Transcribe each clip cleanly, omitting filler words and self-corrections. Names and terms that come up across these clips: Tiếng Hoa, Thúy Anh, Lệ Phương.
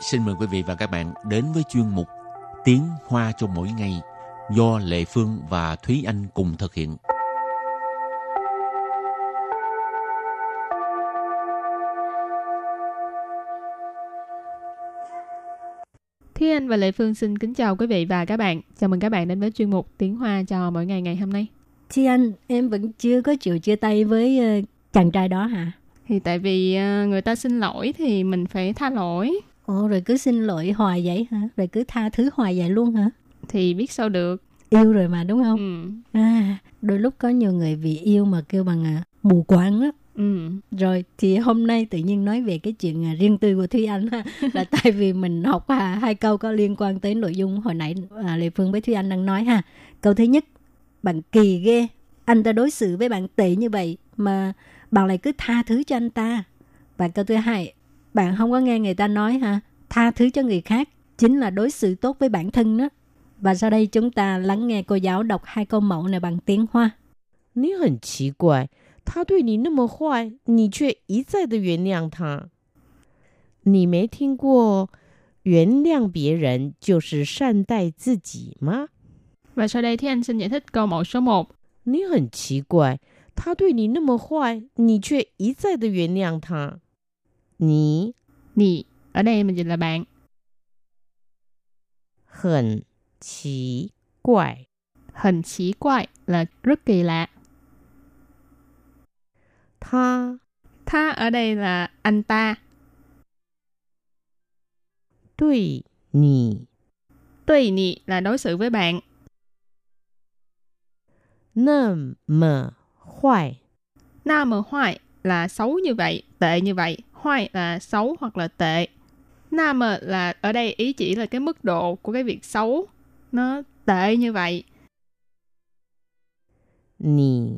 xin mời quý vị và các bạn đến với chuyên mục Tiếng Hoa cho mỗi ngày do Lệ Phương và Thúy Anh cùng thực hiện. Thúy Anh và Lệ Phương xin kính chào quý vị và các bạn. Chào mừng các bạn đến với chuyên mục Tiếng Hoa cho mỗi ngày ngày hôm nay. Thúy Anh, em vẫn chưa có chịu chia tay với chàng trai đó hả? Thì tại vì người ta xin lỗi thì mình phải tha lỗi. Ồ, rồi cứ xin lỗi hoài vậy hả? Rồi cứ tha thứ hoài vậy luôn hả? Thì biết sao được. Yêu rồi mà đúng không? Ừ. À, đôi lúc có nhiều người vì yêu mà kêu bằng mù quáng á. Ừ. Rồi thì hôm nay tự nhiên nói về cái chuyện riêng tư của Thúy Anh ha, là tại vì mình học hai câu có liên quan tới nội dung hồi nãy Lê Phương với Thúy Anh đang nói ha. Câu thứ nhất, bạn kỳ ghê, anh ta đối xử với bạn tệ như vậy mà bạn lại cứ tha thứ cho anh ta. Và câu thứ hai, bạn không có nghe người ta nói ha, tha thứ cho người khác chính là đối xử tốt với bản thân đó. Và sau đây chúng ta lắng nghe cô giáo đọc hai câu mẫu này bằng tiếng Hoa. Ní hẳn kỳ quái, ta đối ní nà mờ hoài, ní chuệ ý zài de yuán liang ta. Ní mê tíng guò, yuán liang bìe rén jiù shì shàn dài zi jì ma? Và sau đây thì anh xin giải thích câu mẫu số 1. Ní hẳn kỳ quái, ta đối ní nà mờ hoài, ní chuệ ý zài de yuán liang ta. Ní, ní, ở đây mình dịch là bạn. Hẳn Chí quại. Hình chí quại là rất kỳ lạ. Tha ở đây là anh ta. Tùy nị là đối xử với bạn. Nà mờ hoài là xấu như vậy, tệ như vậy. Hoài là xấu hoặc là tệ. Nà mờ là ở đây ý chỉ là cái mức độ của cái việc xấu, nó tệ như vậy. Nì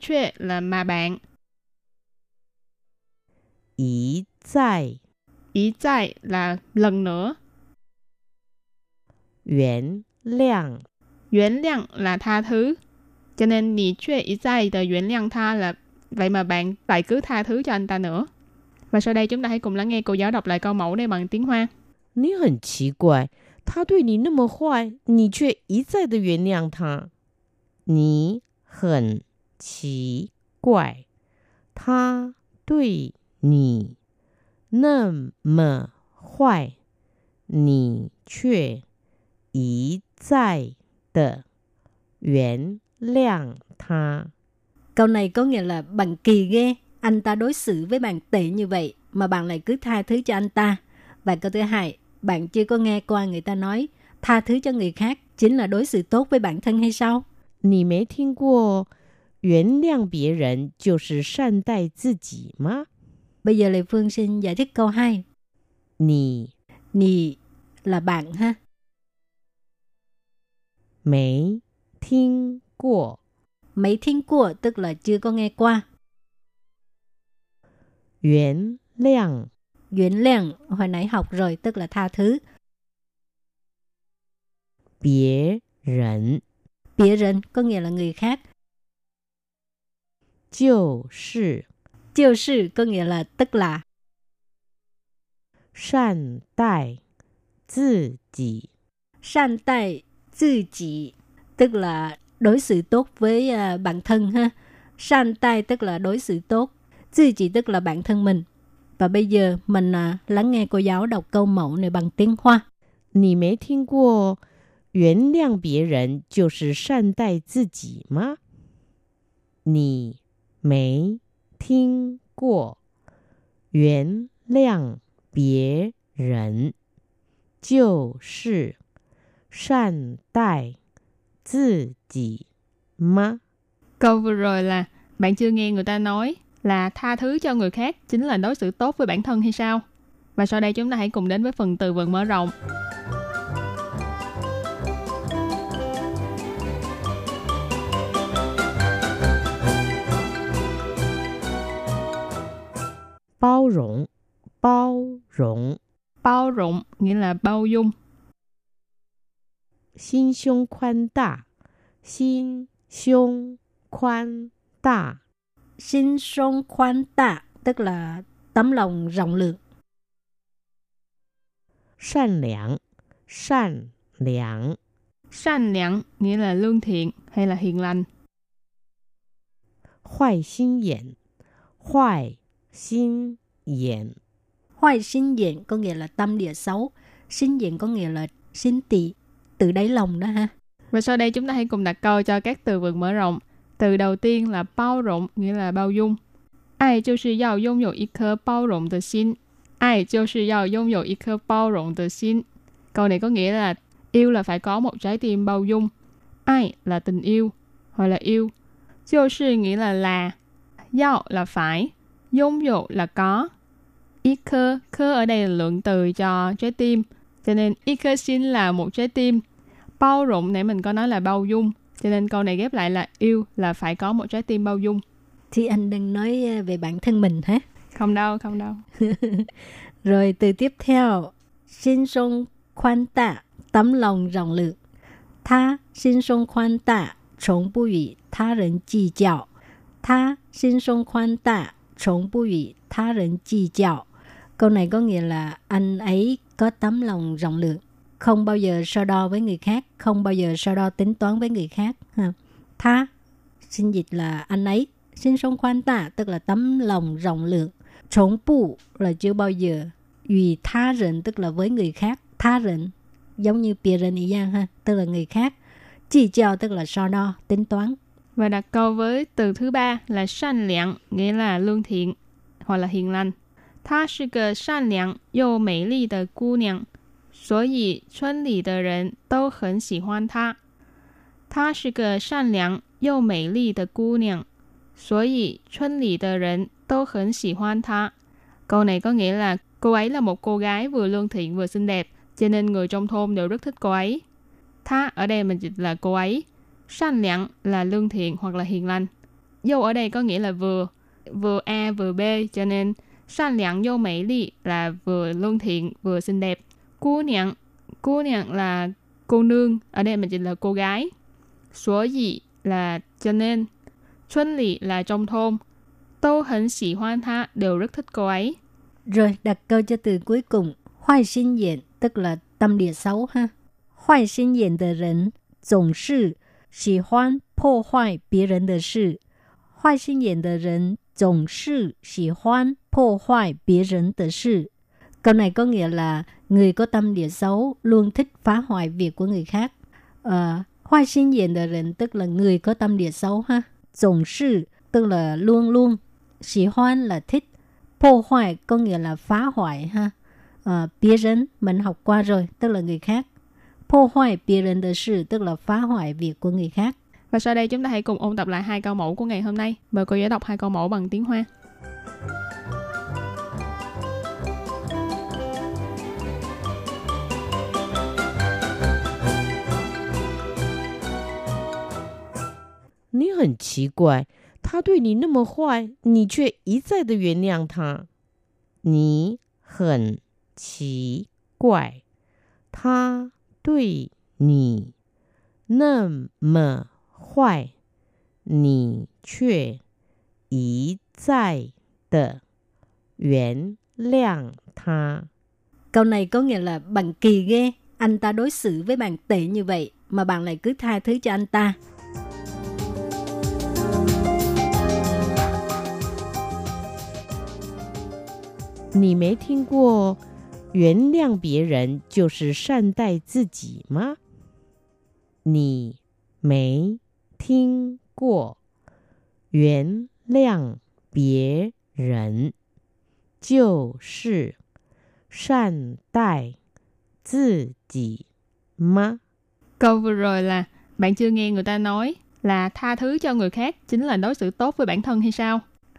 chue là mà bạn. Ý zài là lần nữa. Yuán liang là tha thứ. Cho nên nì chue ý zài từ yuán liang tha là vậy mà bạn lại cứ tha thứ cho anh ta nữa. Và sau đây chúng ta hãy cùng lắng nghe cô giáo đọc lại câu mẫu này bằng tiếng Hoa. Ní hẳn kỳ quái. Ta đối ní nà mờ hoài, ní chuệ ý zài de yuán liang ta. Ní hẳn kỳ quái. Ta đối ní nà mờ hoài, ní chuệ ý zài de yuán liang ta. Câu này có nghĩa là bạn kỳ ghê, anh ta đối xử với bạn tệ như vậy mà bạn lại cứ tha thứ cho anh ta. Và câu thứ hai, bạn chưa có nghe qua người ta nói tha thứ cho người khác chính là đối xử tốt với bản thân hay sao? Nì mấy thính qua, yuán liang bìe rén jiù shì shàn dài zi jì ma? Bây giờ Lê Phương xin giải thích câu 2. Nì là bạn ha. Mấy thính qua tức là chưa có nghe qua. Yuán liang hồi nãy học rồi, tức là tha thứ. Bìe rén có nghĩa là người khác. Jiù shì có nghĩa là tức là. Shàn dài zi jì tức là đối xử tốt với bản thân ha. Shàn dài tức là đối xử tốt, zi jì tức là bản thân mình. Và bây giờ mình lắng nghe cô giáo đọc câu mẫu này bằng tiếng Hoa. Nì mấy thính qua, yuán liang bìe rén jiù shì shàn dài zi jì ma? Nì mấy thính qua, yuán liang bìe rén jiù shì shàn dài zi jì ma? Câu vừa rồi là bạn chưa nghe người ta nói là tha thứ cho người khác chính là đối xử tốt với bản thân hay sao? Và sau đây chúng ta hãy cùng đến với phần từ vựng mở rộng. Bao rộng nghĩa là bao dung. Xin胸宽大 Xin sông khoan tạ tức là tấm lòng rộng lượng. 善良 San liang nghĩa là lương thiện hay là hiền lành. Hoài xin diện có nghĩa là tâm địa xấu. Xin diện có nghĩa là xin tị, từ đáy lòng đó ha. Và sau đây chúng ta hãy cùng đặt câu cho các từ vựng mở rộng. Từ đầu tiên là bao rộng, nghĩa là bao dung. Ai jiu shi yao yong you yi ke bao rộng de xin. Ai jiu shi yao yong you yi ke bao rộng de xin. Câu này có nghĩa là yêu là phải có một trái tim bao dung. Ai là tình yêu, hoặc là yêu. Jiu shi nghĩa là. Yao là phải. Yong you là có. Yi ke, ke ở đây là lượng từ cho trái tim. Cho nên yi ke xin là một trái tim. Bao rộng nãy mình có nói là bao dung. Cho nên câu này ghép lại là yêu là phải có một trái tim bao dung. Thì anh đang nói về bản thân mình hả? Không đâu. Rồi từ tiếp theo. Xin sông khoan tạ. Tấm lòng rộng lượng. Tha xin sông khoan tạ, chống bù ủy tha rần chi chào. Tha xin sông khoan tạ, chống bù ủy tha rần chi chào. Câu này có nghĩa là anh ấy có tấm lòng rộng lượng. Không bao giờ so đo với người khác, không bao giờ so đo tính toán với người khác. Tha xin dịch là anh ấy. Xin sông khoan tạ tức là tấm lòng rộng lượng. Chống bù là chưa bao giờ. Ủy tha rần tức là với người khác. Tha rần giống như bìa rần ý ha, tức là người khác. Chỉ chào tức là so đo, tính toán. Và đặt câu với từ thứ ba là san liang, nghĩa là lương thiện hoặc là hiền lành. Tha sư cơ san liang, yô mỹ lì tờ cu niang, số yì chun lì tờ rần tâu hẳn xỉ hoan tha. Tha sư cơ san liang, yô mỹ lì tờ cu niang, số yì chun lì tờ rần tâu hẳn xỉ hoan tha. Câu này có nghĩa là cô ấy là một cô gái vừa lương thiện vừa xinh đẹp, cho nên người trong thôn đều rất thích cô ấy. Tha ở đây mình dịch là cô ấy. San liang là lương thiện hoặc là hiền lành. Dâu ở đây có nghĩa là vừa. Vừa A vừa B, cho nên san liang dâu mỹ lì là vừa lương thiện vừa xinh đẹp. Cô niang là cô nương. Ở đây mình dịch là cô gái. Số dị là cho nên. Xuân lì là trong thôn. Tô hẳn xỉ hoan tha đều rất thích cô ấy. Rồi đặt câu cho từ cuối cùng. Hoài xin diện tức là tâm địa xấu ha. Hoài xin diện de rần tổng sư xỉ hoan pô hoài bìa rần de sư. Hoài xin diện de rần tổng sư xỉ hoan pô hoài bìa rần de sư. Câu này có nghĩa là người có tâm địa xấu luôn thích phá hoại việc của người khác. Hoài xin diện de rần tức là người có tâm địa xấu ha. Tổng sư tức là luôn luôn. Xỉ hoan là thích. Pô hoài có nghĩa là phá hoại ha. Bìa rần mình học qua rồi, tức là người khác. Phô hoại bìa rần de sự tức là phá hoại việc của người khác. Và sau đây chúng ta hãy cùng ôn tập lại hai câu mẫu của ngày hôm nay. Mời cô giáo đọc hai câu mẫu bằng tiếng Hoa. Nǐ hěn qǐ guài, tǎ duì nǐ nèmo huài, nǐ quē yī zài de yuán liang tǎ. Nǐ hěn 奇怪，他对你那么坏，你却一再的原谅他。 Câu này có nghĩa là bạn kỳ ghê, anh ta đối xử với bạn tệ như vậy mà bạn lại cứ tha thứ cho anh ta. Nǐ méi tíng guò 原谅别人就是善待自己吗? 你没听过原谅别人就是善待自己吗? Câu vừa rồi là bạn chưa nghe người ta nói là tha thứ cho người khác chính là đối xử tốt với bản thân hay sao?